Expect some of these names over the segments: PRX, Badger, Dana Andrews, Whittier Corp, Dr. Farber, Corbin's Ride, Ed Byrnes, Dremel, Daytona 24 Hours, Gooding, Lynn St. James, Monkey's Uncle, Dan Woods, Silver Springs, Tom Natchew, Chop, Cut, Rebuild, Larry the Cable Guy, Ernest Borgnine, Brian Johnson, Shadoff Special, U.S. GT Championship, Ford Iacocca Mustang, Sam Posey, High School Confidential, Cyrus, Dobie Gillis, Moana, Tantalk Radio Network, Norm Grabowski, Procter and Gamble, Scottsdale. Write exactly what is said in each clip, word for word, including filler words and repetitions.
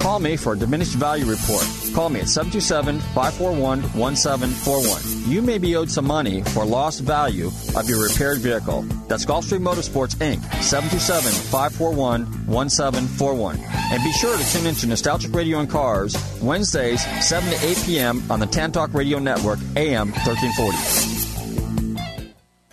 call me for a diminished value report. Call me at seven two seven, five four one, one seven four one. You may be owed some money for lost value of your repaired vehicle. That's Gulfstream Motorsports, Incorporated, seven two seven, five four one, one seven four one. And be sure to tune in to Nostalgic Radio and Cars, Wednesdays, seven to eight p.m. on the Tantalk Radio Network, A M thirteen forty.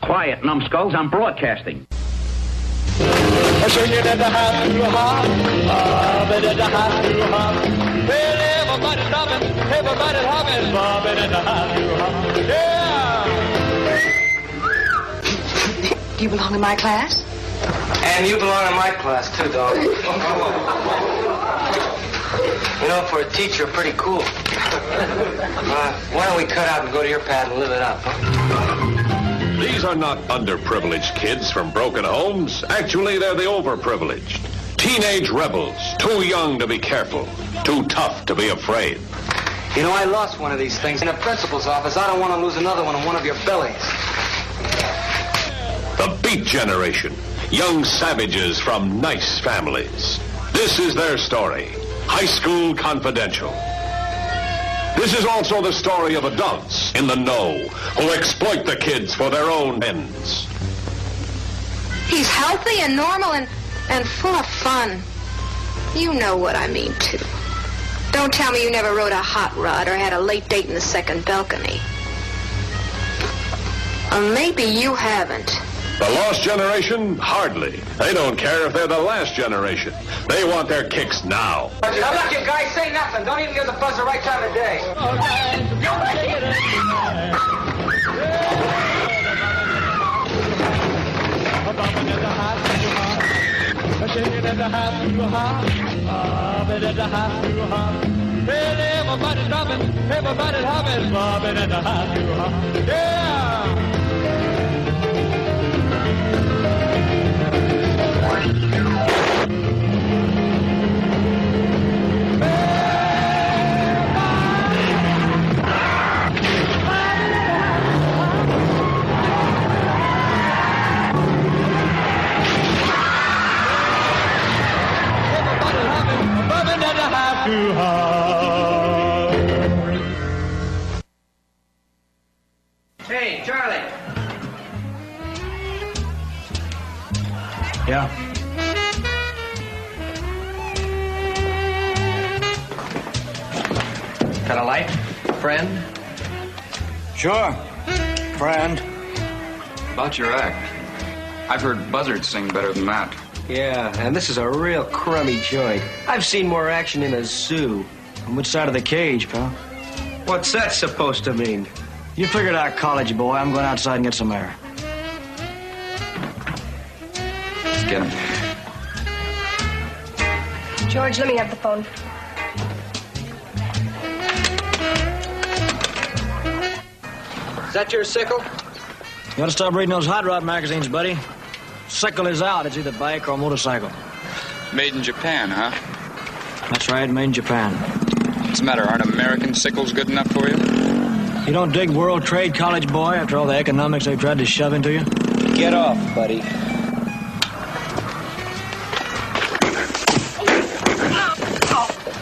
Quiet, numbskulls, I'm broadcasting. Everybody stopping, everybody hopping, bobbing in the hot, yeah! You belong in my class? And you belong in my class, too, dog. You know, for a teacher, pretty cool. Uh, why don't we cut out and go to your pad and live it up, huh? These are not underprivileged kids from broken homes. Actually, they're the overprivileged. Teenage rebels, too young to be careful, too tough to be afraid. You know, I lost one of these things in the principal's office. I don't want to lose another one in one of your bellies. The Beat Generation, young savages from nice families. This is their story, High School Confidential. This is also the story of adults in the know who exploit the kids for their own ends. He's healthy and normal and, and full of fun. You know what I mean, too. Don't tell me you never rode a hot rod or had a late date in the second balcony. Or maybe you haven't. The lost generation? Hardly. They don't care if they're the last generation. They want their kicks now. How about you guys say nothing? Don't even give the buzz the right time of day. Everybody's dropping, everybody's hopping, bobbing at the hot, yeah! Hey, Charlie. Yeah. Got a light, friend? Sure, friend. About your act. I've heard buzzards sing better than that. Yeah, and this is a real crummy joint. I've seen more action in a zoo. On which side of the cage, pal? What's that supposed to mean? You figured out, college boy. I'm going outside and get some air. Let's get him. George, let me have the phone. Is that your sickle? You gotta stop reading those hot rod magazines, buddy. Sickle is out. It's either bike or motorcycle. Made in Japan, huh? That's right, made in Japan. What's the matter? Aren't American sickles good enough for you? You don't dig world trade, college boy, after all the economics they've tried to shove into you? Get off, buddy.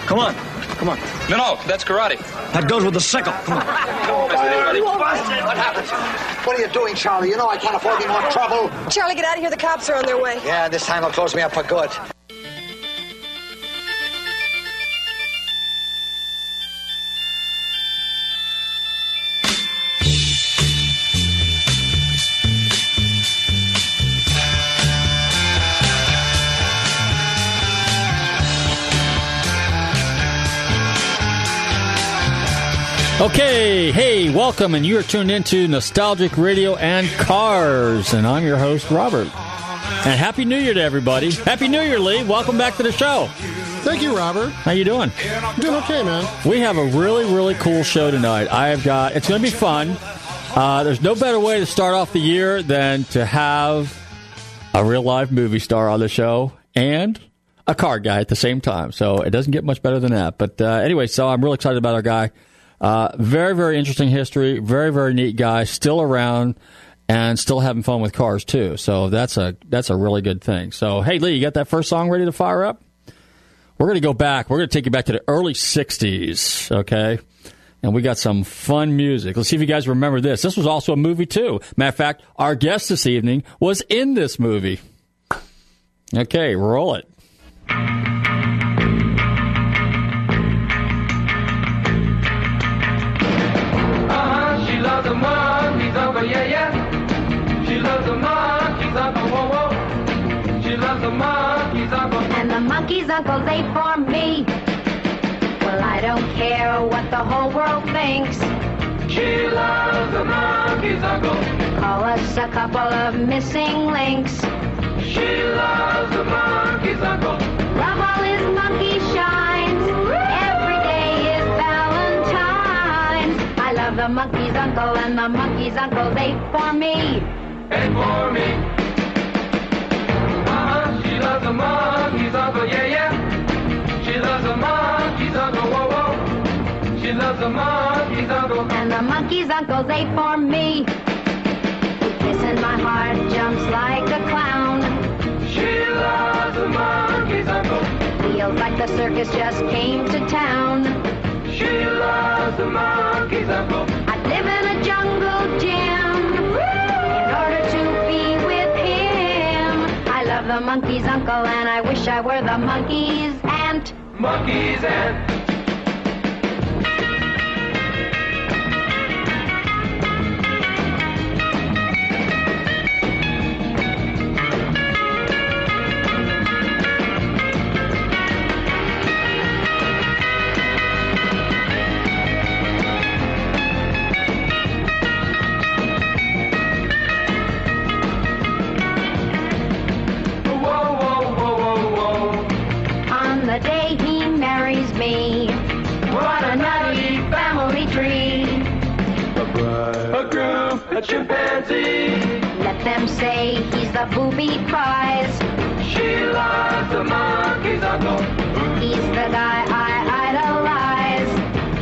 Come on. Come on. No, no, that's karate. That goes with the sickle. Come on. Come on, buddy. What happened? What are you doing, Charlie? You know I can't afford any more trouble. Charlie, get out of here. The cops are on their way. Yeah, this time they'll close me up for good. Okay, hey, welcome, and you are tuned into Nostalgic Radio and Cars, and I'm your host, Robert. And Happy New Year to everybody. Happy New Year, Lee. Welcome back to the show. Thank you, Robert. How you doing? Doing okay, man. We have a really, really cool show tonight. I've got, it's going to be fun. Uh, there's no better way to start off the year than to have a real live movie star on the show and a car guy at the same time. So it doesn't get much better than that. But uh, anyway, so I'm really excited about our guy. Uh, very, very interesting history. Very, very neat guy. Still around and still having fun with cars, too. So that's a that's a really good thing. So, hey, Lee, you got that first song ready to fire up? We're going to go back. We're going to take you back to the early sixties, okay? And we got some fun music. Let's see if you guys remember this. This was also a movie, too. Matter of fact, our guest this evening was in this movie. Okay, roll it. Uh-huh, she loves the monkeys up, yeah, yeah. She loves the monkeys up, whoa, whoa. She loves the monkeys up. And the monkeys uncle, they for me. Well, I don't care what the whole world thinks. She loves the monkeys uncle. Call us a couple of missing links. She loves the monkeys uncle. Rubble is monkey shines. Every day is Valentine's. I love the monkeys uncle, and the monkeys uncle, they for me. And for me. Uh-huh, she loves the monkeys uncle, yeah, yeah. She loves the monkeys uncle, whoa, whoa. She loves the monkeys uncle. And the monkeys uncle, they for me. The kiss in my heart jumps like a clown. She loves the monkeys uncle. Feels like the circus just came to town. She loves the monkeys uncle. I live in a jungle gym. In order to be with him, I love the monkeys uncle, and I wish I were the monkey's aunt. Monkey's aunt. Chimpanzee. Let them say he's the booby prize. She loves the monkeys uncle. He's the guy I idolize.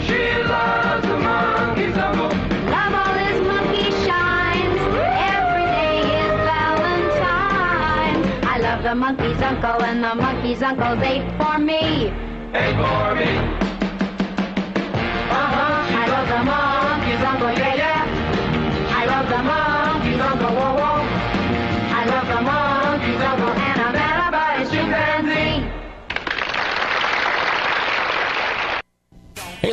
She loves the monkeys uncle. Love all his monkey shines. Every day is Valentine. I love the monkeys uncle, and the monkeys uncle, they for me. They for me. Uh-huh. I love the monkeys uncle, yeah, yeah. I love the monkeys uncle, whoa, whoa. I love the monkeys uncle, and I'm mad about his chimpanzee. Hey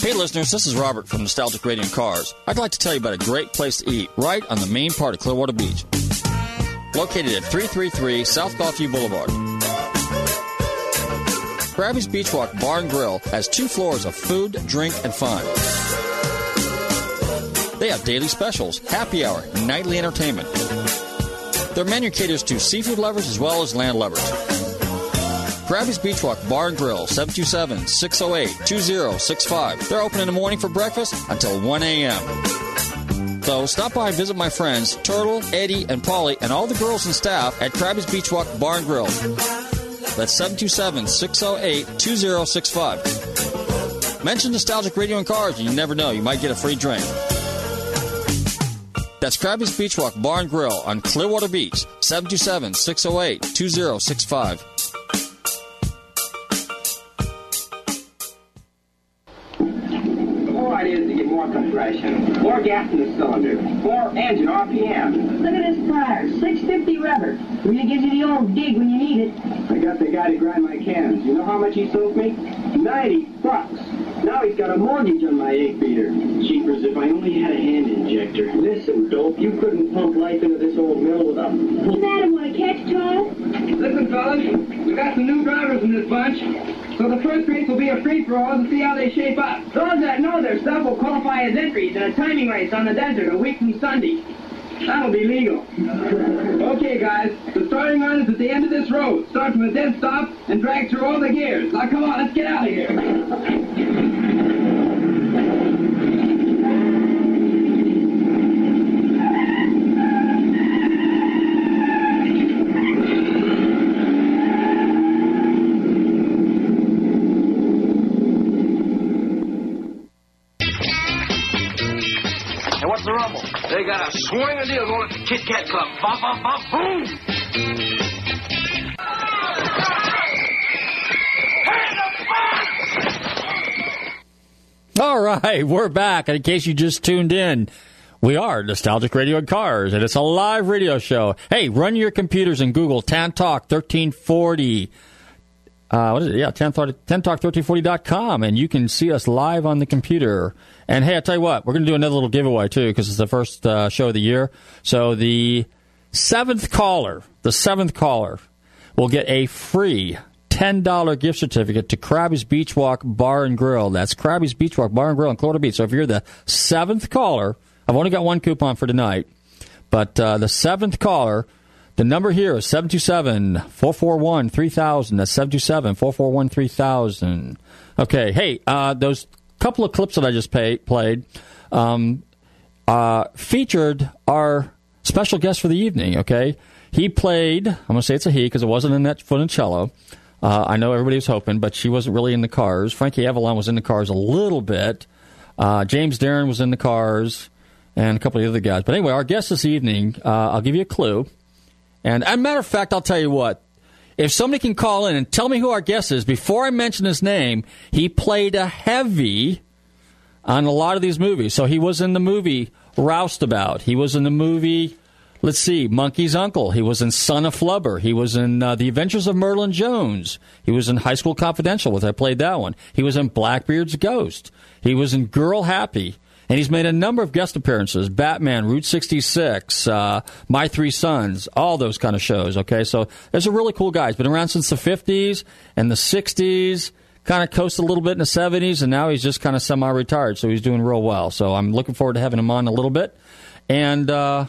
Hey listeners, this is Robert from Nostalgic Radio and Cars. I'd like to tell you about a great place to eat right on the main part of Clearwater Beach, located at three thirty-three South Gulfview Boulevard. Crabby's Beachwalk Bar and Grill has two floors of food, drink, and fun. They have daily specials, happy hour, and nightly entertainment. Their menu caters to seafood lovers as well as land lovers. Crabby's Beachwalk Bar and Grill, seven two seven, six oh eight, two oh six five. They're open in the morning for breakfast until one a.m. So stop by and visit my friends, Turtle, Eddie, and Polly, and all the girls and staff at Crabby's Beachwalk Bar and Grill. That's seven two seven, six oh eight, two oh six five. Mention Nostalgic Radio and Cars, and you never know, you might get a free drink. That's Crabby's Beachwalk Bar and Grill on Clearwater Beach, seven two seven, six oh eight, two oh six five. More ideas to get more compression, more gas in the cylinder, more engine R P M. Look at this tire, six fifty rubber. Really gives you the old dig when you need it. I got the guy to grind my cans. You know how much he sold me? ninety bucks. Now he's got a mortgage on my eight-beater. Cheapers, if I only had a hand injector. Listen, dope, you couldn't pump life into this old mill without... What's that, I want to catch, Tom? Listen, fellas, we got some new drivers in this bunch, so the first race will be a free-for-all and see how they shape up. Those that know their stuff will qualify as entries in a timing race on the desert a week from Sunday. That'll be legal. Okay, guys, the starting line is at the end of this road. Start from a dead stop and drag through all the gears. Now, come on, let's get out of here. They got a swinging deal going at the Kit Kat Club. Bop, bop, bop, boom! All right, we're back. And in case you just tuned in, we are Nostalgic Radio and Cars, and it's a live radio show. Hey, run your computers and Google Tantalk thirteen forty. Uh, what is it? Yeah, ten talk thirteen forty dot com, and you can see us live on the computer. And, hey, I tell you what, we're going to do another little giveaway, too, because it's the first uh, show of the year. So the seventh caller, the seventh caller, will get a free ten dollar gift certificate to Crabby's Beachwalk Bar and Grill. That's Crabby's Beachwalk Bar and Grill in Clearwater Beach. So if you're the seventh caller, I've only got one coupon for tonight, but uh, the seventh caller... The number here is seven two seven, four four one, three thousand. That's seven two seven, four four one, three thousand. Okay, hey, uh, those couple of clips that I just pay, played um, uh, featured our special guest for the evening, okay? He played, I'm going to say it's a he because it wasn't Annette Funicello. Uh, I know everybody was hoping, but she wasn't really in the cars. Frankie Avalon was in the cars a little bit. Uh, James Darren was in the cars and a couple of the other guys. But anyway, our guest this evening, uh, I'll give you a clue. And as a matter of fact, I'll tell you what. If somebody can call in and tell me who our guest is, before I mention his name, he played a heavy on a lot of these movies. So he was in the movie Roustabout. He was in the movie, let's see, Monkey's Uncle. He was in Son of Flubber. He was in uh, The Adventures of Merlin Jones. He was in High School Confidential, which I played that one. He was in Blackbeard's Ghost. He was in Girl Happy. And he's made a number of guest appearances, Batman, Route sixty-six, uh, My Three Sons, all those kind of shows, okay? So there's a really cool guy. He's been around since the fifties and the sixties, kind of coasted a little bit in the seventies, and now he's just kind of semi-retired, so he's doing real well. So I'm looking forward to having him on a little bit. And uh,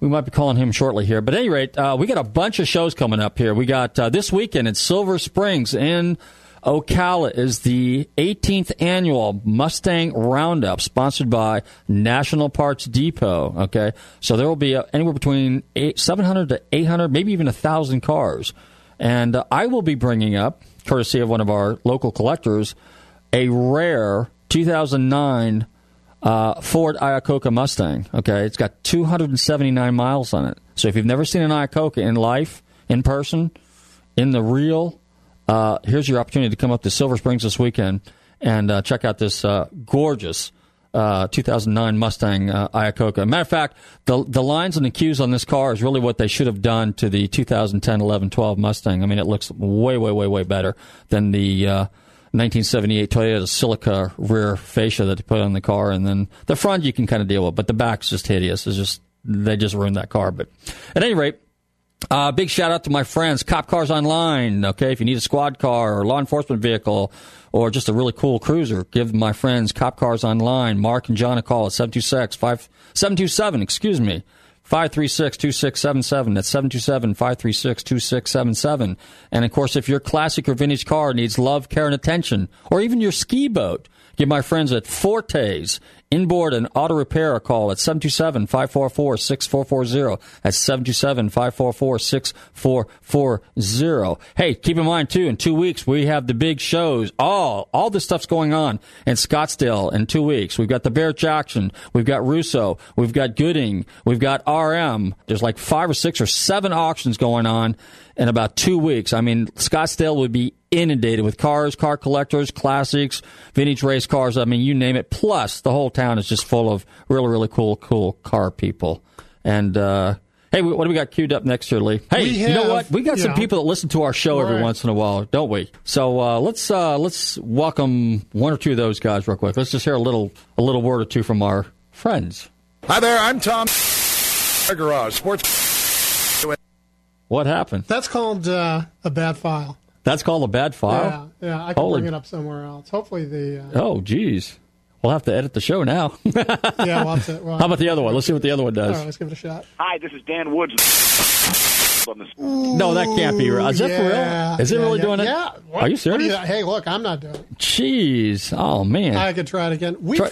we might be calling him shortly here. But at any rate, uh, we got a bunch of shows coming up here. We got uh, this weekend at Silver Springs in Ocala is the eighteenth annual Mustang Roundup sponsored by National Parts Depot, okay? So there will be anywhere between seven hundred to eight hundred, maybe even one thousand cars. And uh, I will be bringing up, courtesy of one of our local collectors, a rare two thousand nine uh, Ford Iacocca Mustang, okay? It's got two hundred seventy-nine miles on it. So if you've never seen an Iacocca in life, in person, in the real... Uh, here's your opportunity to come up to Silver Springs this weekend and uh, check out this uh, gorgeous uh, two thousand nine Mustang uh, Iacocca. Matter of fact, the the lines and the cues on this car is really what they should have done to the two thousand ten, eleven, twelve Mustang. I mean, it looks way, way, way, way better than the uh, nineteen seventy-eight Toyota Silica rear fascia that they put on the car. And then the front you can kind of deal with, but the back's just hideous. It's just they just ruined that car. But at any rate, Uh, big shout out to my friends, Cop Cars Online. Okay, if you need a squad car or law enforcement vehicle or just a really cool cruiser, give my friends Cop Cars Online, Mark and John, a call at seven two six, five, seven two seven, excuse me, five three six, two six seven seven. That's seven two seven, five three six, two six seven seven. And of course, if your classic or vintage car needs love, care, and attention, or even your ski boat, give my friends at Forte's Inboard and auto repair call at seven two seven, five four four, six four four zero. That's seven two seven, five four four, six four four zero. Hey, keep in mind, too, in two weeks, we have the big shows. All, all this stuff's going on in Scottsdale in two weeks. We've got the Barrett-Jackson. We've got Russo. We've got Gooding. We've got R M. There's like five or six or seven auctions going on in about two weeks. I mean, Scottsdale would be inundated with cars, car collectors, classics, vintage race cars. I mean, you name it. Plus, the whole town is just full of really, really cool, cool car people. And, uh, hey, what do we got queued up next here, Lee? Hey, have, you know what? We got some know. people that listen to our show every right. once in a while, don't we? So uh, let's uh, let's welcome one or two of those guys real quick. Let's just hear a little a little word or two from our friends. Hi there, I'm Tom. Garage Sports. What happened? That's called uh, a bad file. That's called a bad file. Yeah, yeah. I can Holy. bring it up somewhere else. Hopefully the. Uh, oh, geez. We'll have to edit the show now. yeah, we'll have to. Well, How about the other one? Let's see what the other one does. All right, let's give it a shot. Hi, this is Dan Woods. Ooh, no, that can't be real. Is that yeah, real? Is yeah, it really yeah, doing yeah. it? Yeah. What, Are you serious? You, hey, look, I'm not doing it. Jeez. Oh, man. I could try it again. We, try,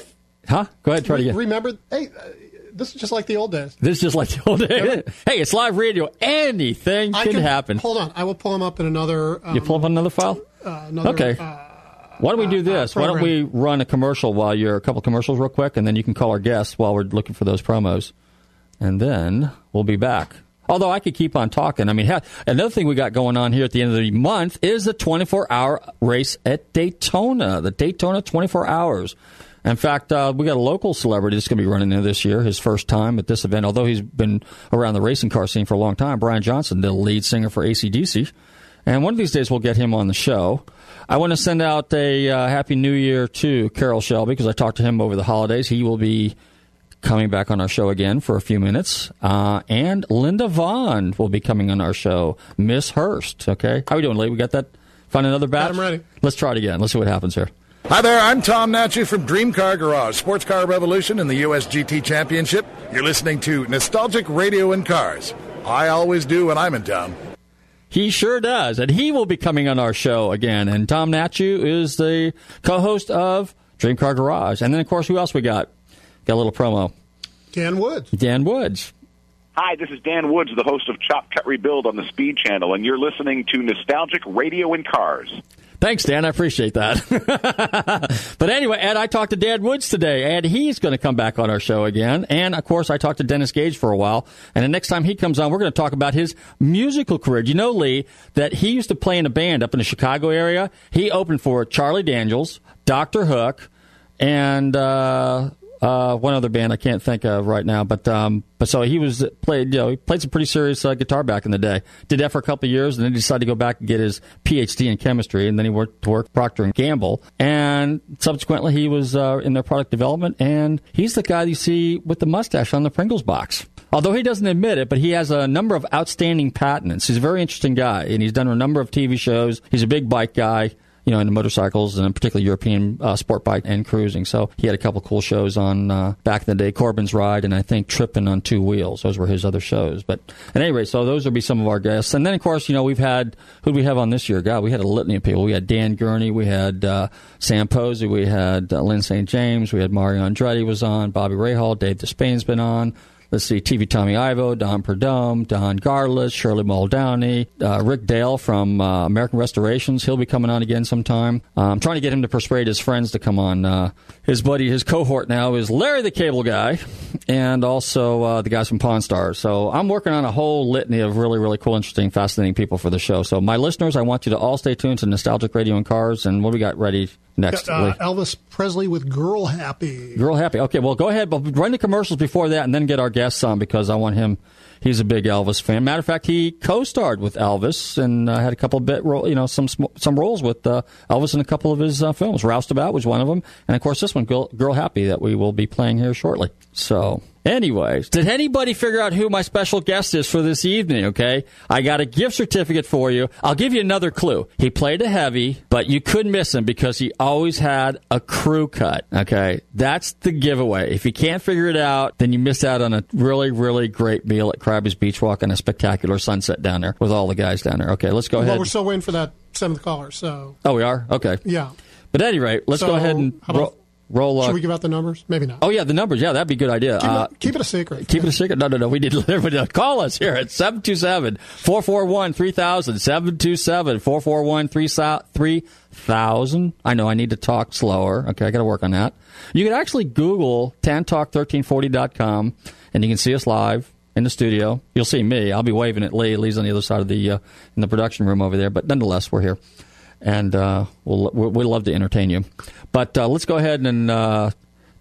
huh? Go ahead, try it again. Remember, hey, uh, this is just like the old days. This is just like the old days. Hey, it's live radio. Anything can, can happen. Hold on. I will pull them up in another. Um, you pull up another file? Uh, another, okay. Uh, Why don't we do this? Uh, Why don't we run a commercial while you're a couple commercials real quick, and then you can call our guests while we're looking for those promos. And then we'll be back. Although I could keep on talking. I mean, ha- another thing we got going on here at the end of the month is the twenty-four hour race at Daytona, the Daytona twenty-four hours. In fact, uh, we got a local celebrity that's going to be running there this year, his first time at this event, although he's been around the racing car scene for a long time, Brian Johnson, the lead singer for A C D C. And one of these days we'll get him on the show. I want to send out a uh, Happy New Year to Carol Shelby because I talked to him over the holidays. He will be coming back on our show again for a few minutes. Uh, and Linda Vaughn will be coming on our show. Miss Hurst, okay? How are we doing, Lee? We got that? Find another batch? I'm ready. Let's try it again. Let's see what happens here. Hi there, I'm Tom Natchew from Dream Car Garage, Sports Car Revolution and the U S G T Championship. You're listening to Nostalgic Radio and Cars. I always do when I'm in town. He sure does, and he will be coming on our show again. And Tom Natchew is the co-host of Dream Car Garage. And then, of course, who else we got? Got a little promo. Dan Woods. Dan Woods. Hi, this is Dan Woods, the host of Chop, Cut, Rebuild on the Speed Channel, and you're listening to Nostalgic Radio and Cars. Thanks, Dan. I appreciate that. But anyway, Ed, I talked to Dan Woods today, and he's going to come back on our show again. And, of course, I talked to Dennis Gage for a while. And the next time he comes on, we're going to talk about his musical career. Do you know, Lee, that he used to play in a band up in the Chicago area? He opened for Charlie Daniels, Doctor Hook, and... Uh, Uh, one other band I can't think of right now, but um, but so he was played. You know, he played some pretty serious uh, guitar back in the day. Did that for a couple of years, and then he decided to go back and get his P H D in chemistry, and then he worked to work Procter and Gamble, and subsequently he was uh, in their product development. And he's the guy you see with the mustache on the Pringles box. Although he doesn't admit it, but he has a number of outstanding patents. He's a very interesting guy, and he's done a number of T V shows. He's a big bike guy. You know, in the motorcycles, and particularly European uh, sport bike and cruising. So he had a couple cool shows on uh, back in the day, Corbin's Ride, and I think Trippin' on Two Wheels. Those were his other shows. But at any rate, so those would be some of our guests. And then, of course, you know, we've had, who did we have on this year? God, we had a litany of people. We had Dan Gurney. We had uh, Sam Posey. We had uh, Lynn Saint James. We had Mario Andretti was on. Bobby Rahal. Dave Despain's been on. Let's see, T V Tommy Ivo, Don Perdome, Don Garlis, Shirley Muldowney, uh, Rick Dale from uh, American Restorations. He'll be coming on again sometime. Uh, I'm trying to get him to persuade his friends to come on. Uh, his buddy, his cohort now is Larry the Cable Guy and also uh, the guys from Pawn Stars. So I'm working on a whole litany of really, really cool, interesting, fascinating people for the show. So my listeners, I want you to all stay tuned to Nostalgic Radio and Cars. And what do we got ready next? Uh, Elvis Presley with Girl Happy. Girl Happy. Okay, well, go ahead. But run the commercials before that and then get our guests on because I want him. He's a big Elvis fan. Matter of fact, he co-starred with Elvis and uh, had a couple of bit role, you know, some some roles with uh, Elvis in a couple of his uh, films. Roustabout was one of them, and of course this one, Girl, Girl Happy, that we will be playing here shortly. So, anyways, did anybody figure out who my special guest is for this evening? Okay, I got a gift certificate for you. I'll give you another clue. He played a heavy, but you couldn't miss him because he always had a crew cut. Okay, that's the giveaway. If you can't figure it out, then you missed out on a really, really great meal at Crabby's Beachwalk and a spectacular sunset down there with all the guys down there. Okay, let's go well, ahead. Well, we're still waiting for that seventh caller, so... Oh, we are? Okay. Yeah. But at any rate, let's so, go ahead and... How about, ro- roll up. Should we give out the numbers? Maybe not. Oh, yeah, the numbers. Yeah, that'd be a good idea. Keep, uh, keep it a secret. Keep it a secret. No, no, no. We need to deliver. Call us here at seven two seven, four four one, three thousand, seven two seven, four four one, three thousand. I know I need to talk slower. Okay, I got to work on that. You can actually Google Tantalk thirteen forty dot com, and you can see us live in the studio. You'll see me. I'll be waving at Lee. Lee's on the other side of the uh, in the production room over there. But nonetheless, we're here. And uh, we'll, we'd love to entertain you. But uh, let's go ahead and uh,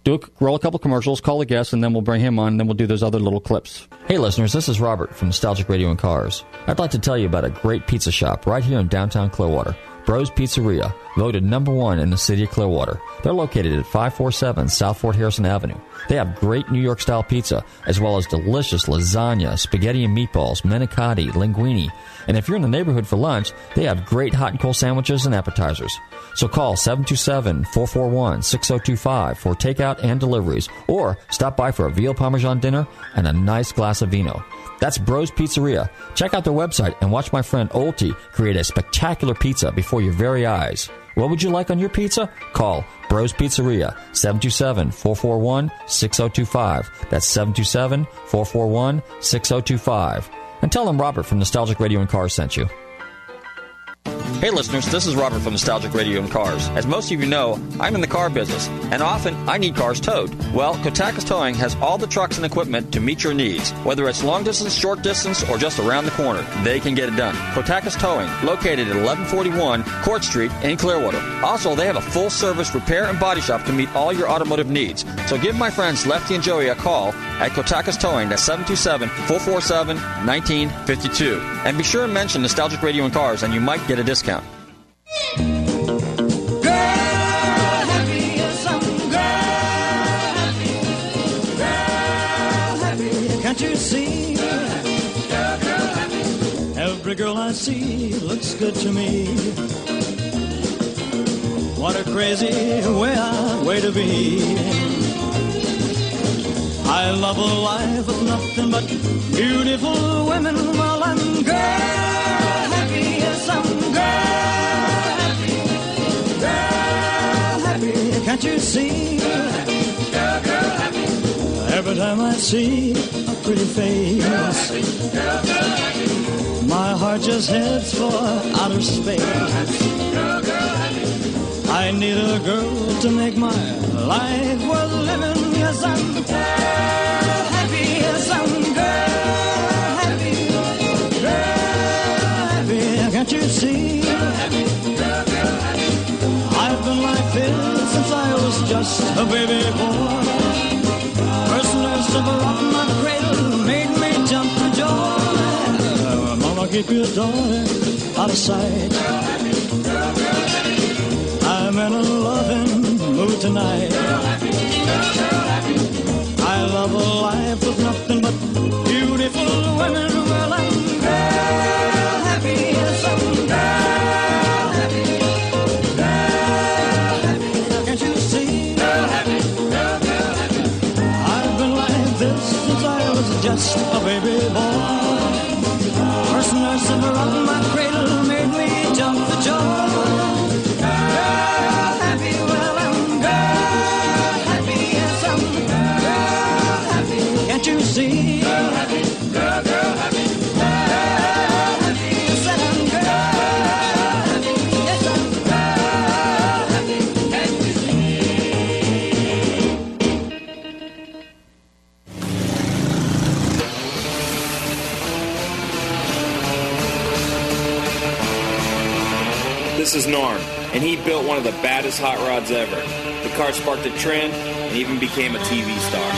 do a, roll a couple commercials, call a guest, and then we'll bring him on, and then we'll do those other little clips. Hey, listeners, this is Robert from Nostalgic Radio and Cars. I'd like to tell you about a great pizza shop right here in downtown Clearwater, Bro's Pizzeria, voted number one in the city of Clearwater. They're located at five forty-seven South Fort Harrison Avenue. They have great New York-style pizza, as well as delicious lasagna, spaghetti and meatballs, manicotti, linguine. And if you're in the neighborhood for lunch, they have great hot and cold sandwiches and appetizers. So call seven two seven, four four one, six zero two five for takeout and deliveries, or stop by for a veal parmesan dinner and a nice glass of vino. That's Bro's Pizzeria. Check out their website and watch my friend Olty create a spectacular pizza before your very eyes. What would you like on your pizza? Call Bro's Pizzeria, seven two seven, four four one, six zero two five. That's seven two seven, four four one, six zero two five. And tell them Robert from Nostalgic Radio and Cars sent you. Hey listeners, this is Robert from Nostalgic Radio and Cars. As most of you know, I'm in the car business, and often I need cars towed. Well, Kotaka's Towing has all the trucks and equipment to meet your needs. Whether it's long distance, short distance, or just around the corner, they can get it done. Kotaka's Towing, located at eleven forty-one Court Street in Clearwater. Also, they have a full-service repair and body shop to meet all your automotive needs. So give my friends Lefty and Joey a call at Kotaka's Towing at seven two seven, four four seven, one nine five two. And be sure and mention Nostalgic Radio and Cars, and you might get a discount. Girl, happy, some girl, happy, girl, happy, can't you see? Girl, happy, girl, girl, happy. Every girl I see looks good to me. What a crazy way, I, way to be. I love a life of nothing but beautiful women while I'm girl. Can't you see? Girl, happy. Girl, girl, happy. Every time I see a pretty face, girl, happy. Girl, girl, happy. My heart just heads for outer space. Girl, happy. Girl, girl, happy. I need a girl to make my life worth living. Yes, I'm girl happy. Yes, I'm girl happy. Girl happy. Can't you see? Girl, happy. Girl, girl, happy. I've been like this since I was just a baby boy. First nurse of a rock in my cradle made me jump for joy. Mama, keep your daughter out of sight. I'm in a loving mood tonight. I love a life with nothing but beautiful women. Well, I'm girl happy as a girl. Just a baby boy. First nurse ever up in my cradle made me jump for joy. Girl happy, well I'm girl happy, yes I'm girl happy. Can't you see? Girl happy, girl, girl happy. Girl happy, yes I'm girl happy, yes I'm girl happy. Can't you see? This is Norm, and he built one of the baddest hot rods ever. The car sparked a trend and even became a T V star.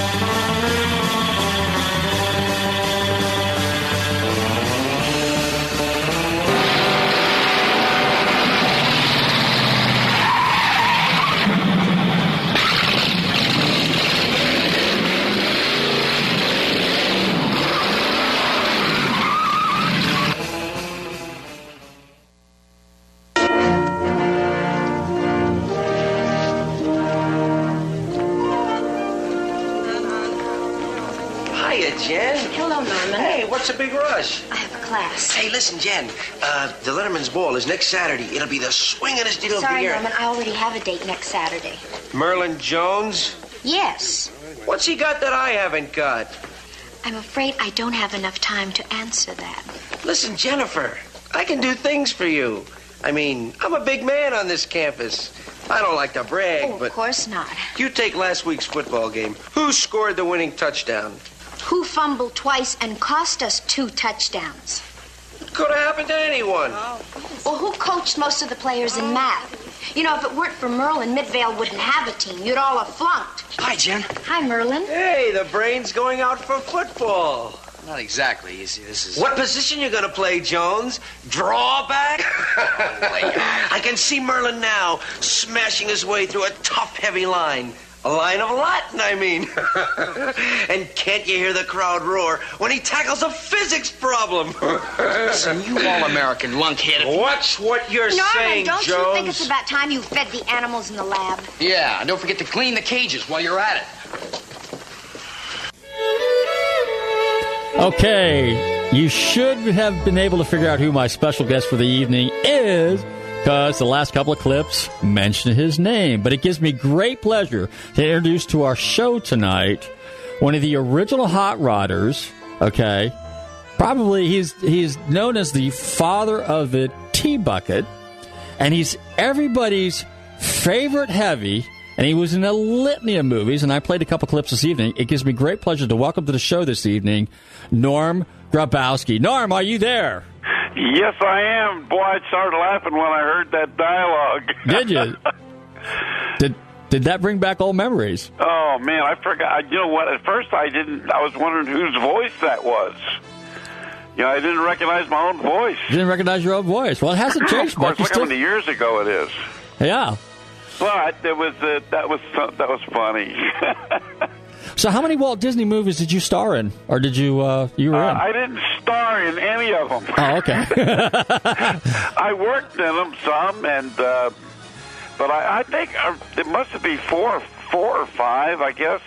Hey, listen, Jen, uh, the Letterman's Ball is next Saturday. It'll be the swingin'est deal of the year. Sorry, Norman, I already have a date next Saturday. Merlin Jones? Yes. What's he got that I haven't got? I'm afraid I don't have enough time to answer that. Listen, Jennifer, I can do things for you. I mean, I'm a big man on this campus. I don't like to brag, oh, but... of course not. You take last week's football game. Who scored the winning touchdown? Who fumbled twice and cost us two touchdowns? It could have happened to anyone. Well, who coached most of the players in math? You know, if it weren't for Merlin, Midvale wouldn't have a team. You'd all have flunked. Hi, Jen. Hi, Merlin. Hey, the brain's going out for football. Not exactly. You see, this is... What position you going to play, Jones? Drawback? I can see Merlin now smashing his way through a tough, heavy line. A line of Latin, I mean. And can't you hear the crowd roar when he tackles a physics problem? Listen, you all-American lunkhead. What's what you're Norman, saying, Jones? Norman, don't you think it's about time you fed the animals in the lab? Yeah, and don't forget to clean the cages while you're at it. Okay, you should have been able to figure out who my special guest for the evening is, because the last couple of clips mention his name. But it gives me great pleasure to introduce to our show tonight one of the original hot rodders. Okay, probably he's he's known as the father of the tea bucket, and he's everybody's favorite heavy. And he was in a litany of movies, and I played a couple clips this evening. It gives me great pleasure to welcome to the show this evening, Norm Grabowski. Norm, are you there? Yes, I am. Boy, I started laughing when I heard that dialogue. Did you? Did Did that bring back old memories? Oh, man, I forgot. You know what? At first, I didn't. I was wondering whose voice that was. You know, I didn't recognize my own voice. You didn't recognize your own voice. Well, it hasn't changed much. Of course, look still... how many years ago it is. Yeah. But it was uh, that was that was funny. So, how many Walt Disney movies did you star in, or did you uh, you were uh, in? I didn't star in any of them. Oh, okay. I worked in them some, and uh, but I, I think uh, it must be four, four or five, I guess.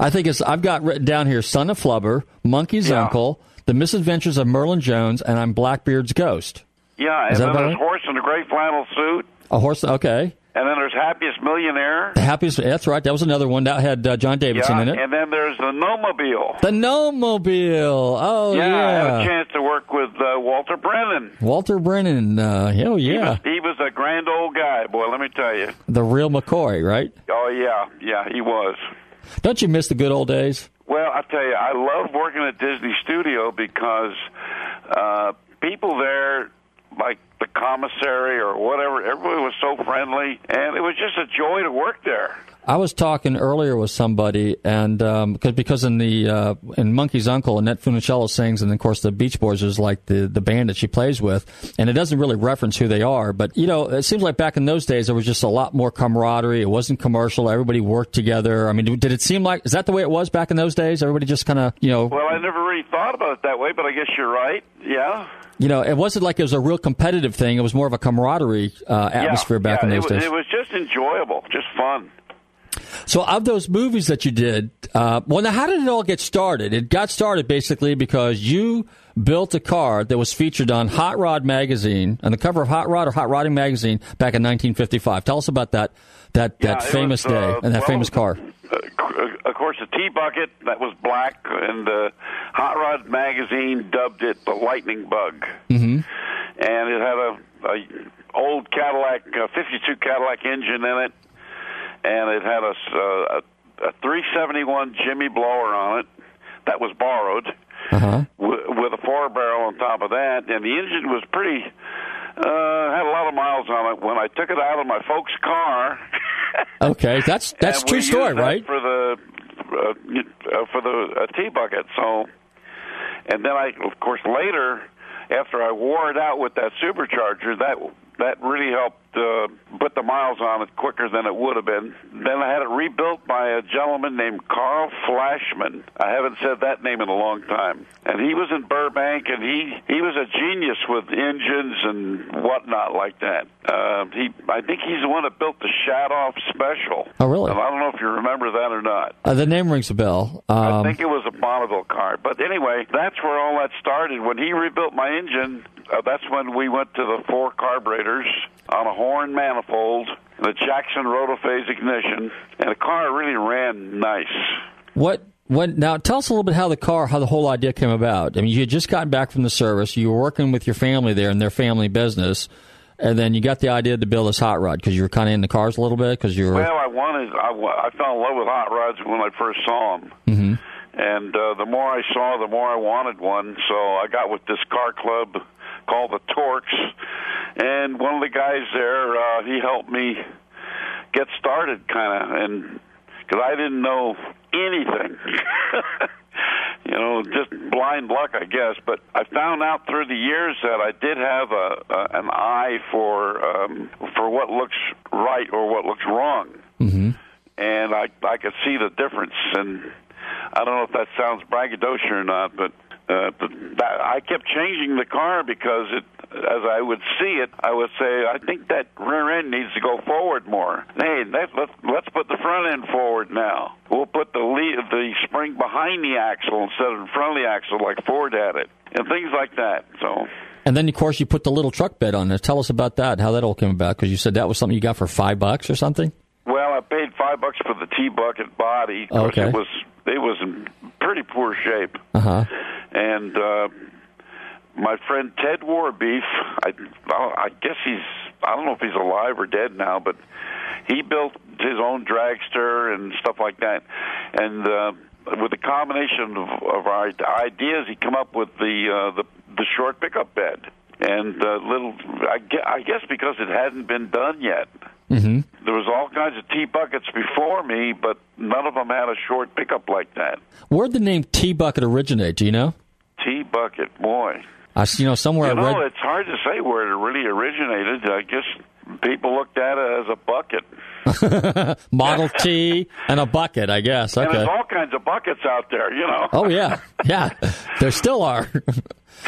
I think it's I've got written down here: Son of Flubber, Monkey's yeah. Uncle, The Misadventures of Merlin Jones, and I'm Blackbeard's Ghost. Yeah, Is and then there's Horse in a Gray Flannel Suit. A horse, okay. And then there's Happiest Millionaire. The Happiest, that's right. That was another one that had uh, John Davidson yeah, in it. And then there's the Gnomobile. The Gnomobile. Oh, yeah. yeah. I had a chance to work with uh, Walter Brennan. Walter Brennan. Uh, hell yeah. He was, he was a grand old guy, boy, let me tell you. The real McCoy, right? Oh, yeah. Yeah, he was. Don't you miss the good old days? Well, I tell you, I love working at Disney Studio because uh, people there, like, the commissary or whatever, everybody was so friendly, and it was just a joy to work there. I was talking earlier with somebody, and um, cause, because in the uh, in Monkey's Uncle, Annette Funicello sings, and of course the Beach Boys is like the, the band that she plays with, and it doesn't really reference who they are, but you know, it seems like back in those days there was just a lot more camaraderie. It wasn't commercial. Everybody worked together. I mean, did it seem like, is that the way it was back in those days? Everybody just kind of, you know... Well, I never really thought about it that way, but I guess you're right, yeah. You know, it wasn't like it was a real competitive thing. It was more of a camaraderie uh, atmosphere yeah, back yeah, in those it was, days. It was just enjoyable, just fun. So of those movies that you did, uh, well, now how did it all get started? It got started basically because you built a car that was featured on Hot Rod magazine, on the cover of Hot Rod or Hot Rodding magazine back in nineteen fifty-five. Tell us about that that, yeah, that famous was, uh, day and that well, famous car. Of course, the tea bucket, that was black, and the Hot Rod magazine dubbed it the lightning bug. Mm-hmm. And it had a, a old Cadillac, a fifty-two Cadillac engine in it, and it had a, a, a three seventy-one Jimmy blower on it that was borrowed uh-huh. w- with a four-barrel on top of that, and the engine was pretty... Uh, had a lot of miles on it when I took it out of my folks' car. Okay, that's that's true story, right? For the uh, for the uh, tea bucket. So, and then I, of course, later after I wore it out with that supercharger, that that really helped uh, put the miles on it quicker than it would have been. Then I had it rebuilt by a gentleman named Carl Flashman. I haven't said that name in a long time. And he was in Burbank, and he, he was a genius with engines and whatnot like that. Uh, he, I think he's the one that built the Shadoff Special. Oh, really? And I don't know if you remember that or not. Uh, the name rings a bell. Um... I think it was a Bonneville car. But anyway, that's where all that started. When he rebuilt my engine, uh, that's when we went to the four carburetors on a horn manifold. the Jackson rotophase ignition, and the car really ran nice. What? When, now, tell us a little bit how the car, how the whole idea came about. I mean, you had just gotten back from the service. You were working with your family there in their family business, and then you got the idea to build this hot rod because you were kind of into cars a little bit. Because you were well, I wanted, I, I fell in love with hot rods when I first saw them, mm-hmm. and uh, the more I saw, the more I wanted one. So I got with this car club called the Torques, and one of the guys there, uh, he helped me get started, kind of, and because I didn't know anything. You know, just blind luck, I guess. But I found out through the years that I did have a, a an eye for um, for what looks right or what looks wrong. Mm-hmm. And I, I could see the difference. And I don't know if that sounds braggadocious or not, but, uh, but that, I kept changing the car because it, as I would see it, I would say, I think that rear end needs to go forward more. Hey, let's let's put the front end forward now. We'll put the lead, the spring behind the axle instead of in front of the axle like Ford had it, and things like that. So. And then, of course, you put the little truck bed on there. Tell us about that, how that all came about, because you said that was something you got for five bucks or something? Well, I paid five bucks for the T-bucket body. Okay. It was, it was in pretty poor shape. Uh-huh. And... Uh, my friend Ted Warbeef, I, I guess he's, I don't know if he's alive or dead now, but he built his own dragster and stuff like that. And uh, with a combination of, of our ideas, he came up with the uh, the, the short pickup bed. And uh, little, I guess, I guess because it hadn't been done yet. Mm-hmm. There was all kinds of T-buckets before me, but none of them had a short pickup like that. Where'd the name T-bucket originate, do you know? T-bucket, boy. I, you know, somewhere you know, I read... it's hard to say where it really originated. I guess people looked at it as a bucket. Model T and a bucket, I guess. Okay. And there's all kinds of buckets out there, you know. Oh, yeah. Yeah. There still are.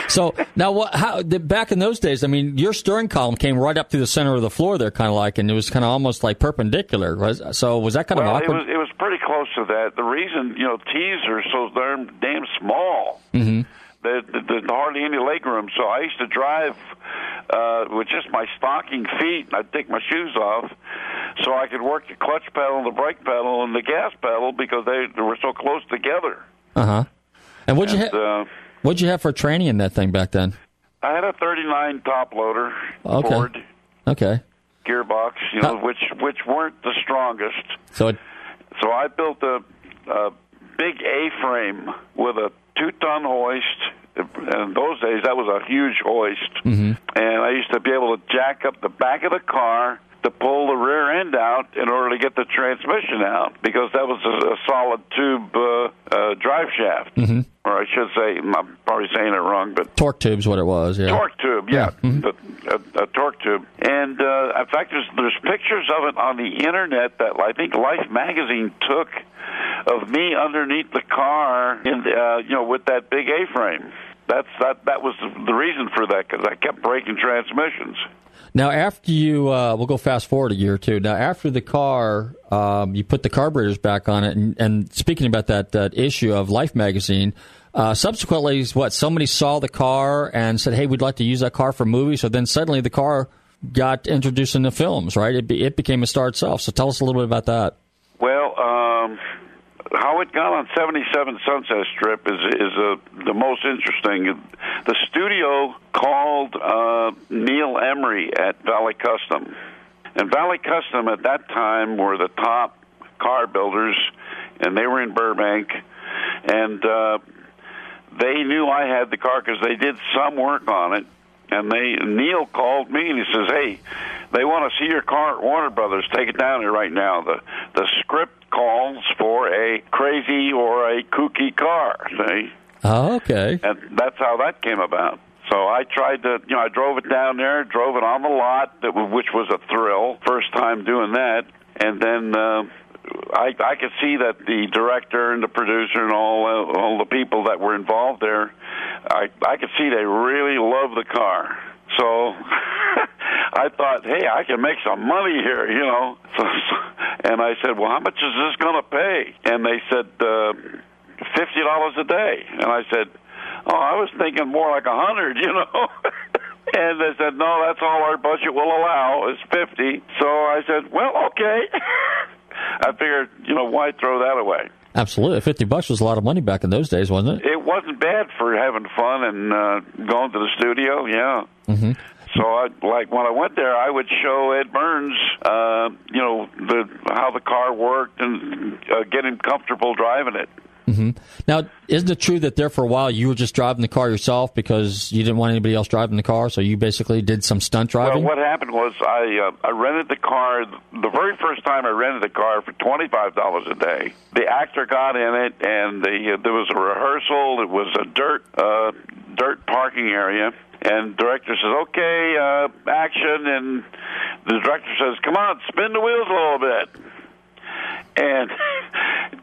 So, now, what? How the, back in those days, I mean, your steering column came right up through the center of the floor there, kind of like, and it was kind of almost like perpendicular. Was, so, was that kind well, of awkward? It was, it was pretty close to that. The reason, you know, T's are so darn, damn small. Mm-hmm. There's hardly any leg room, so I used to drive uh, with just my stocking feet, and I'd take my shoes off so I could work the clutch pedal, the brake pedal, and the gas pedal because they, they were so close together. Uh-huh. And what'd, and, you ha- uh, what'd you have for a tranny in that thing back then? I had a thirty-nine top loader, okay. Ford. Okay. Gearbox, you know, How- which, which weren't the strongest. So, it- so I built a, a big A-frame with a two-ton hoist, and in those days that was a huge hoist, mm-hmm. and I used to be able to jack up the back of the car to pull the rear end out in order to get the transmission out, because that was a, a solid tube uh, uh, drive shaft, mm-hmm. or I should say, I'm probably saying it wrong, but... Torque tube's what it was, yeah. Torque tube, yeah, yeah. Mm-hmm. A, a, a torque tube. And uh, in fact, there's, there's pictures of it on the internet that I think Life magazine took of me underneath the car, in the, uh, you know, with that big A-frame. That's that. That was the reason for that, because I kept breaking transmissions. Now, after you, uh, we'll go fast forward a year or two. Now, after the car, um, you put the carburetors back on it, and, and speaking about that, that issue of Life magazine, uh, subsequently, what, somebody saw the car and said, hey, we'd like to use that car for movies, so then suddenly the car got introduced into films, right? It, be, it became a star itself, so tell us a little bit about that. Well, um... how it got on seventy-seven Sunset Strip is is a, the most interesting. The studio called uh, Neil Emery at Valley Custom. And Valley Custom at that time were the top car builders, and they were in Burbank. And uh, they knew I had the car because they did some work on it. And they Neil called me and he says, hey, they want to see your car at Warner Brothers. Take it down here right now. The, the script calls for a crazy or a kooky car, see? Oh, okay. And that's how that came about. So I tried to, you know, I drove it down there, drove it on the lot, that, which was a thrill, first time doing that. And then uh, I, I could see that the director and the producer and all uh, all the people that were involved there, I, I could see they really loved the car. So... I thought, hey, I can make some money here, you know. And I said, well, how much is this going to pay? And they said, uh, fifty dollars a day. And I said, oh, I was thinking more like a hundred, you know. And they said, no, that's all our budget will allow is fifty. So I said, well, okay. I figured, you know, why throw that away? Absolutely. fifty bucks was a lot of money back in those days, wasn't it? It wasn't bad for having fun and uh, going to the studio, yeah. Mm-hmm. So, I, like, when I went there, I would show Ed Byrnes, uh, you know, the, how the car worked and uh, get him comfortable driving it. Mm-hmm. Now, isn't it true that there for a while you were just driving the car yourself because you didn't want anybody else driving the car, so you basically did some stunt driving? Well, what happened was I uh, I rented the car. The very first time I rented the car for twenty-five dollars a day, the actor got in it, and the, uh, there was a rehearsal. It was a dirt uh, dirt parking area. And director says, okay, uh, action. And the director says, come on, spin the wheels a little bit. And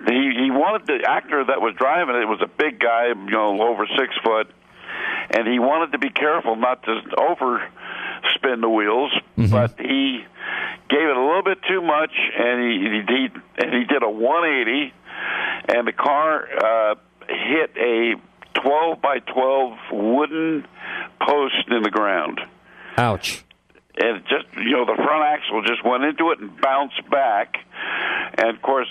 he, he wanted the actor that was driving it, was a big guy, you know, over six foot. And he wanted to be careful not to over spin the wheels. Mm-hmm. But he gave it a little bit too much, and he, he, and he did a one eighty. And the car uh, hit a twelve by twelve wooden post in the ground. Ouch. And it just, you know, the front axle just went into it and bounced back. And, of course,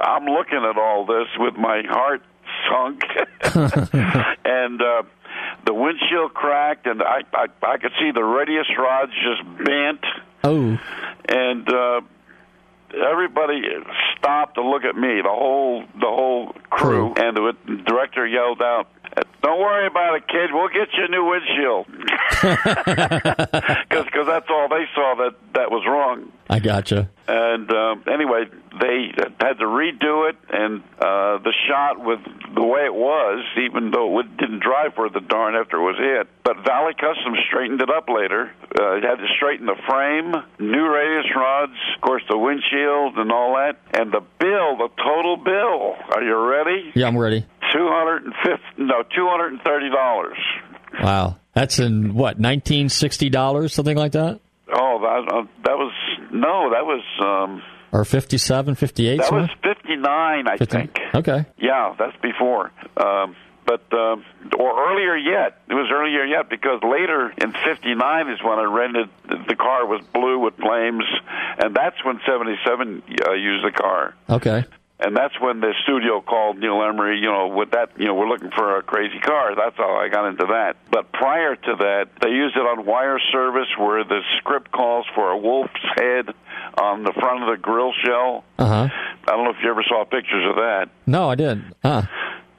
I'm looking at all this with my heart sunk. And uh, the windshield cracked, and I, I I could see the radius rods just bent. Oh. And uh, everybody stopped to look at me, the whole, the whole crew. crew. And the director yelled out, don't worry about it, kid. We'll get you a new windshield. Because that's all they saw that, that was wrong. I gotcha. And uh, anyway, they had to redo it, and uh, the shot with the way it was, even though it didn't drive for the darn after it was hit. But Valley Custom straightened it up later. Uh, it had to straighten the frame, new radius rods, of course, the windshield and all that. And the bill, the total bill. Are you ready? Yeah, I'm ready. Two hundred and fifty? No, two hundred and thirty dollars. Wow, that's in what nineteen sixty dollars, something like that. Oh, that, uh, that was no, that was um, or fifty-seven, fifty-eight. That somewhere? Was fifty-nine, I fifty? Think. Okay, yeah, that's before. Um, But, uh, or earlier yet, it was earlier yet, because later in fifty-nine is when I rented, the car was blue with flames, and that's when seventy-seven uh, used the car. Okay. And that's when the studio called Neil Emery, you know, with that, you know, we're looking for a crazy car. That's how I got into that. But prior to that, they used it on wire service where the script calls for a wolf's head on the front of the grill shell. Uh-huh. I don't know if you ever saw pictures of that. No, I didn't. Huh.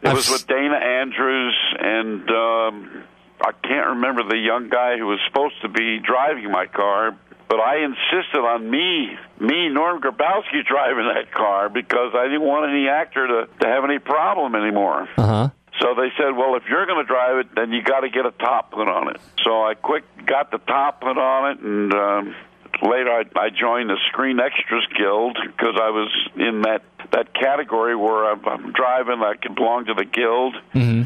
It was with Dana Andrews, and um, I can't remember the young guy who was supposed to be driving my car, but I insisted on me, me, Norm Grabowski, driving that car because I didn't want any actor to, to have any problem anymore. Uh-huh. So they said, well, if you're going to drive it, then you got to get a top put on it. So I quick got the top put on it, and um, later I, I joined the Screen Extras Guild because I was in that that category where I'm, I'm driving, I belong to the guild, mm-hmm.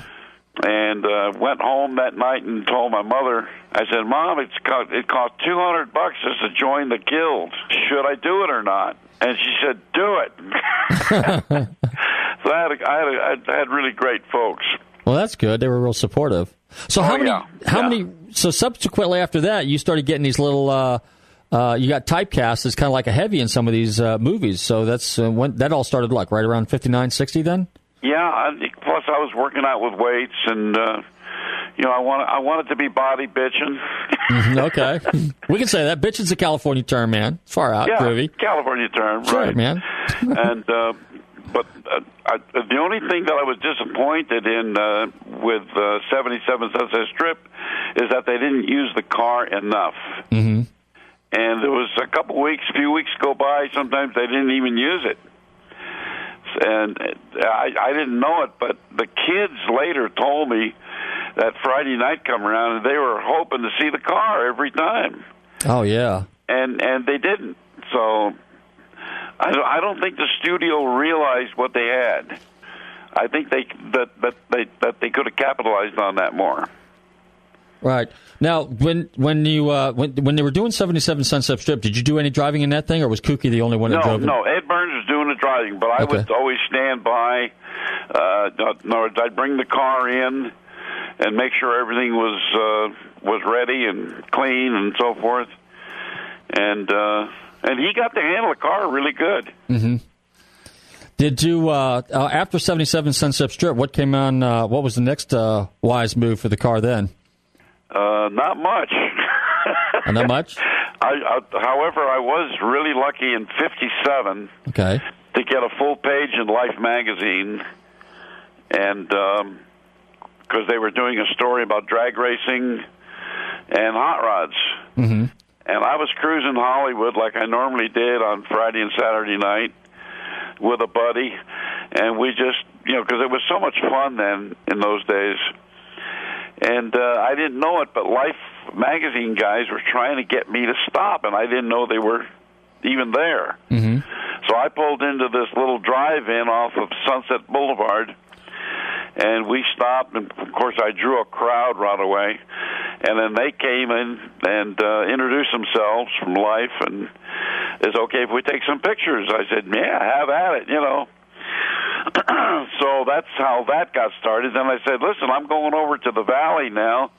and uh, went home that night and told my mother, I said, Mom, it's co- it cost two hundred bucks just to join the guild. Should I do it or not? And she said, do it. So I had, a, I, had a, I had really great folks. Well, that's good. They were real supportive. So how oh, many, yeah. how yeah. many, so subsequently after that, you started getting these little, uh, Uh, you got typecast as kind of like a heavy in some of these uh, movies, so that's uh, when that all started, like right around fifty-nine, sixty then? Yeah, I, plus I was working out with weights, and uh, you know I want I wanted to be body bitching. Okay, we can say that bitching's a California term, man. Far out, yeah, groovy. California term, sure, right, man? and uh, but uh, I, the only thing that I was disappointed in uh, with uh, seventy-seven Sunset Strip is that they didn't use the car enough. Mm-hmm. And there was a couple weeks, few weeks go by, sometimes they didn't even use it. And I, I didn't know it, but the kids later told me that Friday night come around, and they were hoping to see the car every time. Oh, yeah. And and they didn't. So I don't, I don't think the studio realized what they had. I think they that, that they that they could have capitalized on that more. Right. Now, when when you uh, when when they were doing seventy-seven Sunset Strip, did you do any driving in that thing, or was Kookie the only one that no, drove it? No, no, Ed Byrnes was doing the driving, but I okay. would always stand by. Uh, I'd bring the car in, and make sure everything was uh, was ready and clean and so forth. And uh, and he got to handle the car really good. Mm-hmm. Did you uh, uh, after seventy-seven Sunset Strip? What came on? Uh, what was the next uh, wise move for the car then? Uh, not much. Not much. I, I, however, I was really lucky in fifty-seven okay. to get a full page in Life magazine, and because um, they were doing a story about drag racing and hot rods. Mm-hmm. And I was cruising Hollywood like I normally did on Friday and Saturday night with a buddy, and we just, you know, because it was so much fun then in those days. And uh, I didn't know it, but Life magazine guys were trying to get me to stop, and I didn't know they were even there. Mm-hmm. So I pulled into this little drive-in off of Sunset Boulevard, and we stopped. And of course, I drew a crowd right away, and then they came in and uh, introduced themselves from Life, and it's okay if we take some pictures. I said, yeah, have at it, you know. So that's how that got started. Then I said, listen, I'm going over to the Valley now,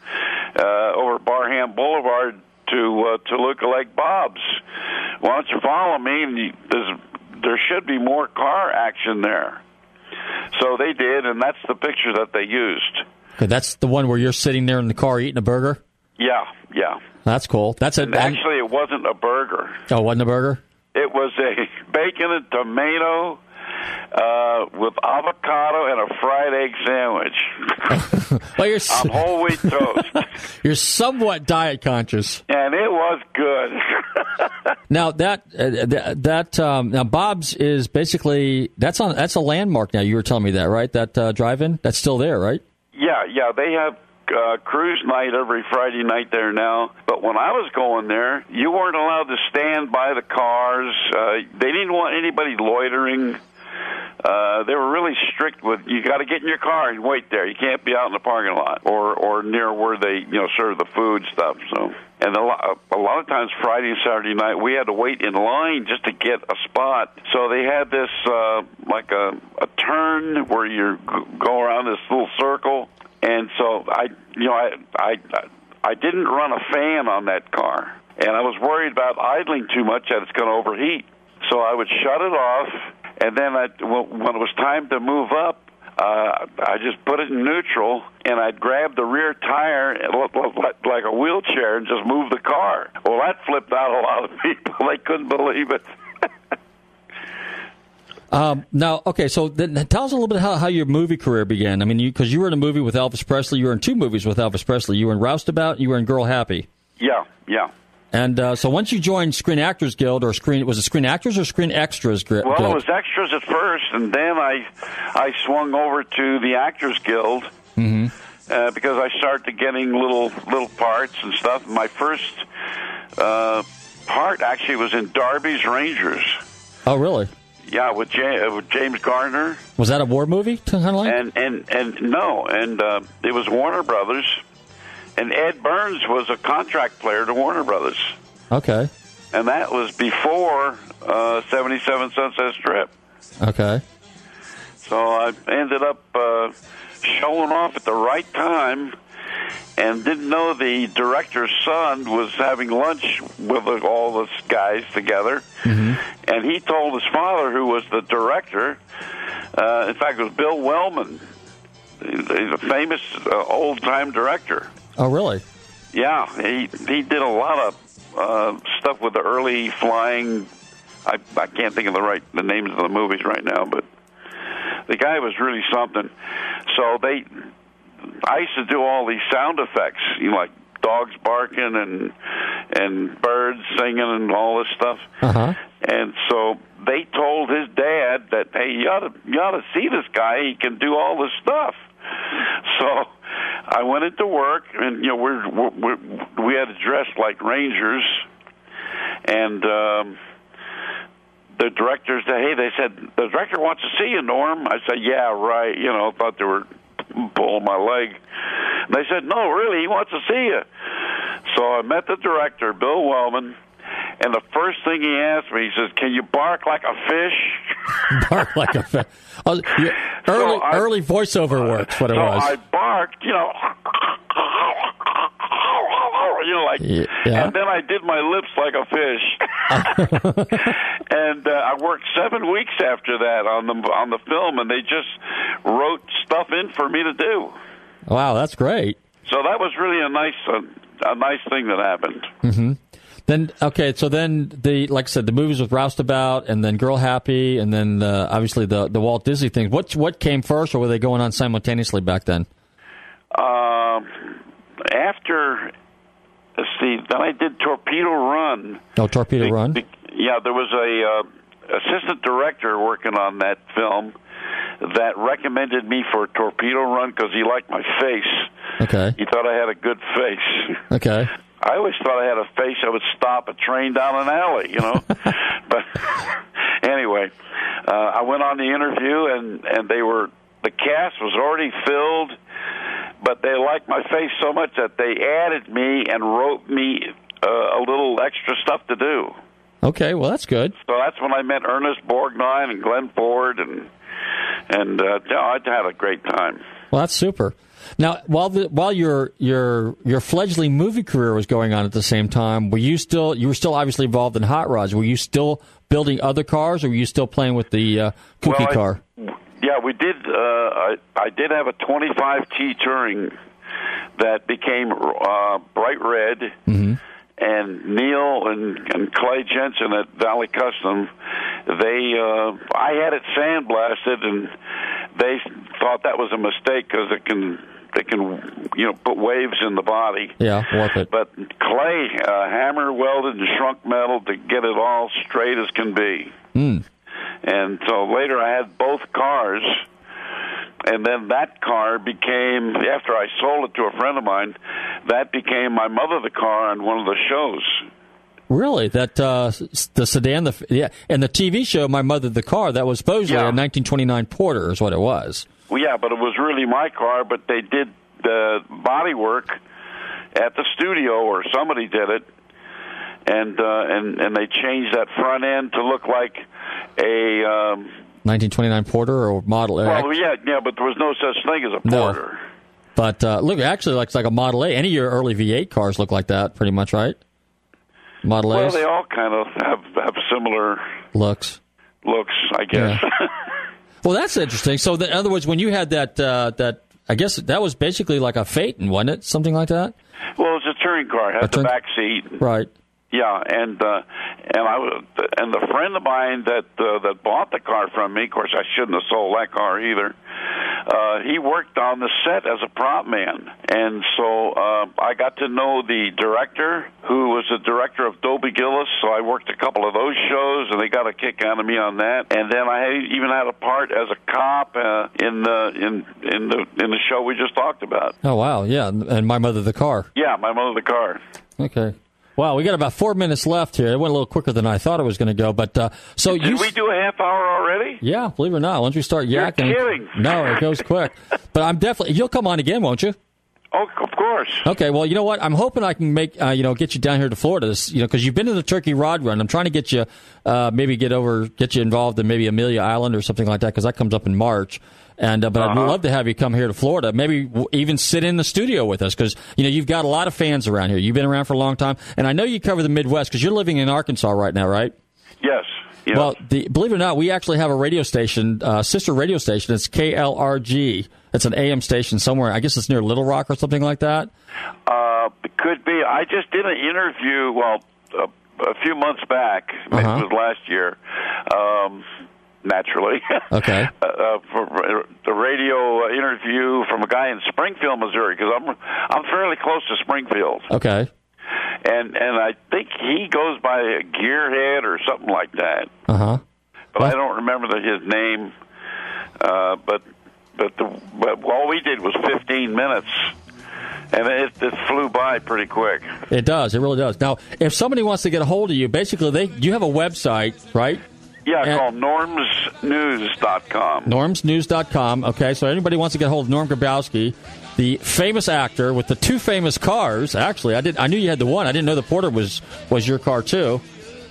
uh, over Barham Boulevard to uh, Toluca Lake Bob's. Why don't you follow me? And you, there should be more car action there. So they did, and that's the picture that they used. Okay, that's the one where you're sitting there in the car eating a burger? Yeah, yeah. That's cool. That's a, actually, it wasn't a burger. Oh, it wasn't a burger? It was a bacon and tomato Uh, with avocado and a fried egg sandwich well, you're, on whole wheat toast. You're somewhat diet conscious, and it was good. Now that uh, that um, now Bob's is basically that's on that's a landmark now. You were telling me that, right? That uh, drive-in that's still there, right? Yeah, yeah. They have uh, cruise night every Friday night there now. But when I was going there, you weren't allowed to stand by the cars. Uh, they didn't want anybody loitering. Uh, they were really strict with you got to get in your car and wait there. You can't be out in the parking lot or, or near where they you know serve the food stuff. So and a lot, a lot of times Friday and Saturday night we had to wait in line just to get a spot. So they had this uh, like a a turn where you go around this little circle, and so I you know I I I didn't run a fan on that car, and I was worried about idling too much that it's going to overheat. So I would shut it off. And then I, when it was time to move up, uh, I just put it in neutral, and I'd grab the rear tire and look, look, like a wheelchair and just move the car. Well, that flipped out a lot of people. They couldn't believe it. um, now, okay, so then tell us a little bit how, how your movie career began. I mean, because you, you were in a movie with Elvis Presley. You were in two movies with Elvis Presley. You were in Roustabout and you were in Girl Happy. Yeah, yeah. And uh, so once you joined Screen Actors Guild, or Screen, was it Screen Actors or Screen Extras Guild? Well, it was Extras at first, and then I I swung over to the Actors Guild mm-hmm. uh, because I started getting little little parts and stuff. My first uh, part actually was in Darby's Rangers. Oh, really? Yeah, with, J- with James Garner. Was that a war movie? Kind of like? And and and no, and uh, it was Warner Brothers. And Ed Byrnes was a contract player to Warner Brothers. Okay. And that was before uh, seventy-seven Sunset Strip. Okay. So I ended up uh, showing off at the right time and didn't know the director's son was having lunch with all the guys together. Mm-hmm. And he told his father, who was the director, uh, in fact, it was Bill Wellman. He's a famous uh, old-time director. Oh, really? Yeah, he he did a lot of uh, stuff with the early flying. I I can't think of the right the names of the movies right now, but the guy was really something. So they, I used to do all these sound effects, you know, like dogs barking and and birds singing and all this stuff. Uh-huh. And so they told his dad that, hey, you ought to, you ought to see this guy. He can do all this stuff. So I went into work, and you know we're, we're, we're, we had to dress like Rangers, and um, the directors. Hey, they said the director wants to see you, Norm. I said, yeah, right. You know, thought they were pulling my leg. And they said, no, really, he wants to see you. So I met the director, Bill Wellman, and the first thing he asked me, he says, can you bark like a fish? Bark like a fish. Oh, early, so I, early voiceover work, what it so was. I barked, you know, or, you know, like, yeah. And then I did my lips like a fish. And uh, I worked seven weeks after that on the, on the film, and they just wrote stuff in for me to do. Wow, that's great. So that was really a nice, a, a nice thing that happened. Mm-hmm. Then okay, so then the like I said, the movies with Roustabout, and then Girl Happy, and then uh, obviously the the Walt Disney things. What what came first, or were they going on simultaneously back then? Uh, after, let's see, then I did Torpedo Run. Oh, Torpedo the, Run. The, yeah, there was a uh, assistant director working on that film that recommended me for Torpedo Run because he liked my face. Okay. He thought I had a good face. Okay. I always thought I had a face that would stop a train down an alley, you know. But anyway, uh, I went on the interview, and, and they were the cast was already filled, but they liked my face so much that they added me and wrote me uh, a little extra stuff to do. Okay, well, that's good. So that's when I met Ernest Borgnine and Glenn Ford, and and uh, I had a great time. Well, that's super. Now, while the, while your your your fledgling movie career was going on at the same time, were you still you were still obviously involved in hot rods? Were you still building other cars, or were you still playing with the uh, kooky well, I, car? Yeah, we did. Uh, I I did have a twenty-five T Touring that became uh, bright red, mm-hmm. and Neil and, and Clay Jensen at Valley Custom, they uh, I had it sandblasted, and they thought that was a mistake because it can. They can, you know, put waves in the body. Yeah, warp it. But Clay uh, hammer welded and shrunk metal to get it all straight as can be. Mm. And so later I had both cars, and then that car became, after I sold it to a friend of mine, that became my mother the car on one of the shows. Really? That uh, the sedan, the yeah, and the T V show My Mother the Car, that was supposedly yeah. a nineteen twenty-nine Porter is what it was. Well, yeah, but it was really my car, but they did the body work at the studio, or somebody did it, and uh, and, and they changed that front end to look like a... Um, nineteen twenty-nine Porter or Model A? Well, yeah, yeah, but there was no such thing as a Porter. No. But uh, look, actually, it looks like a Model A. Any of your early V eight cars look like that, pretty much, right? Model A's? Well, they all kind of have, have similar... Looks. Looks, I guess. Yeah. Well, that's interesting. So, in other words, when you had that, uh, that I guess that was basically like a Phaeton, wasn't it? Something like that? Well, it was a touring car. It had a the turn- back seat. Right. Yeah, and uh, and I was, and the friend of mine that uh, that bought the car from me, of course, I shouldn't have sold that car either. Uh, he worked on the set as a prop man, and so uh, I got to know the director, who was the director of Dobie Gillis. So I worked a couple of those shows, and they got a kick out of me on that. And then I even had a part as a cop uh, in the in in the in the show we just talked about. Oh wow, yeah, and My Mother the Car. Yeah, My Mother the Car. Okay. Wow, we got about four minutes left here. It went a little quicker than I thought it was going to go. But uh, so did you... we do a half hour already? Yeah, believe it or not. Once we start yakking, you're kidding. No, it goes quick. But I'm definitely you'll come on again, won't you? Oh, of course. Okay. Well, you know what? I'm hoping I can make uh, you know get you down here to Florida. You know, because you've been to the Turkey Rod Run. I'm trying to get you uh, maybe get over get you involved in maybe Amelia Island or something like that, because that comes up in March. And uh, but uh-huh. I'd love to have you come here to Florida. Maybe w- even sit in the studio with us, because you know you've got a lot of fans around here. You've been around for a long time, and I know you cover the Midwest because you're living in Arkansas right now, right? Yes. Yes. Well, the, believe it or not, we actually have a radio station, uh, sister radio station. It's K L R G. It's an A M station somewhere. I guess it's near Little Rock or something like that. Uh, it could be. I just did an interview. Well, a, a few months back, maybe uh-huh. it was last year. Um, Naturally. Okay. Uh, for the radio interview from a guy in Springfield, Missouri, because I'm I'm fairly close to Springfield. Okay. And and I think he goes by a Gearhead or something like that. Uh huh. But well, I don't remember the, his name. Uh, but but the but all we did was fifteen minutes. And it, it flew by pretty quick. It does. It really does. Now, if somebody wants to get a hold of you, basically, they you have a website, right? Yeah, it's called norms news dot com. norms news dot com. Okay, so anybody wants to get a hold of Norm Grabowski, the famous actor with the two famous cars. Actually, I did. I knew you had the one. I didn't know the Porter was, was your car, too.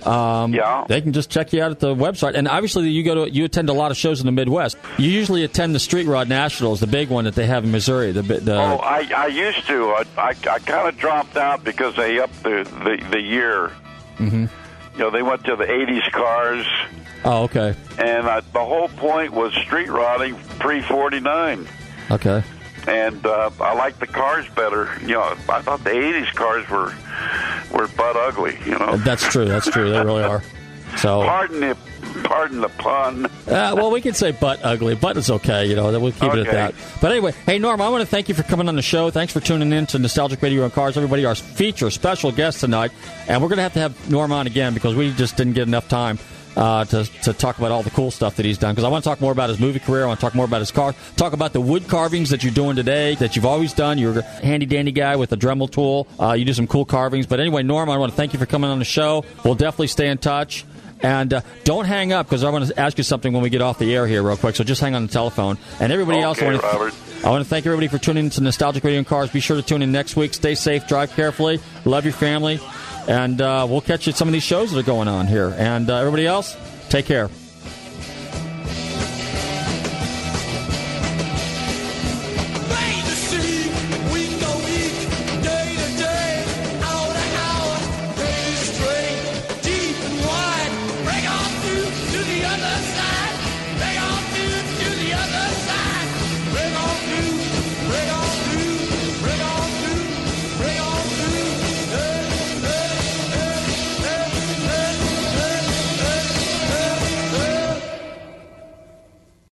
Um, yeah. They can just check you out at the website. And obviously, you go to you attend a lot of shows in the Midwest. You usually attend the Street Rod Nationals, the big one that they have in Missouri. The, the oh, I, I used to. I I, I kind of dropped out because they upped the, the, the year. Mm-hmm. You know, they went to the eighties cars. Oh, okay. And I, the whole point was street rodding pre forty-nine. Okay. And uh, I liked the cars better. You know, I thought the eighties cars were were butt ugly, you know. That's true. That's true. They really are. So pardon the, pardon the pun. uh, well, we can say butt ugly. Butt is okay, you know. We'll keep okay. it at that. But anyway, hey, Norm, I want to thank you for coming on the show. Thanks for tuning in to Nostalgic Radio and Cars. Everybody, our feature special guest tonight. And we're going to have to have Norm on again because we just didn't get enough time. Uh, to to talk about all the cool stuff that he's done, because I want to talk more about his movie career. I want to talk more about his car. Talk about the wood carvings that you're doing today, that you've always done. You're a handy-dandy guy with a Dremel tool. Uh, you do some cool carvings. But anyway, Norm, I want to thank you for coming on the show. We'll definitely stay in touch. And uh, don't hang up, because I want to ask you something when we get off the air here real quick. So just hang on the telephone. And everybody okay, else, I want, to th- I want to thank everybody for tuning in to Nostalgic Radio and Cars. Be sure to tune in next week. Stay safe. Drive carefully. Love your family. And uh, we'll catch you at some of these shows that are going on here. And uh, everybody else, take care.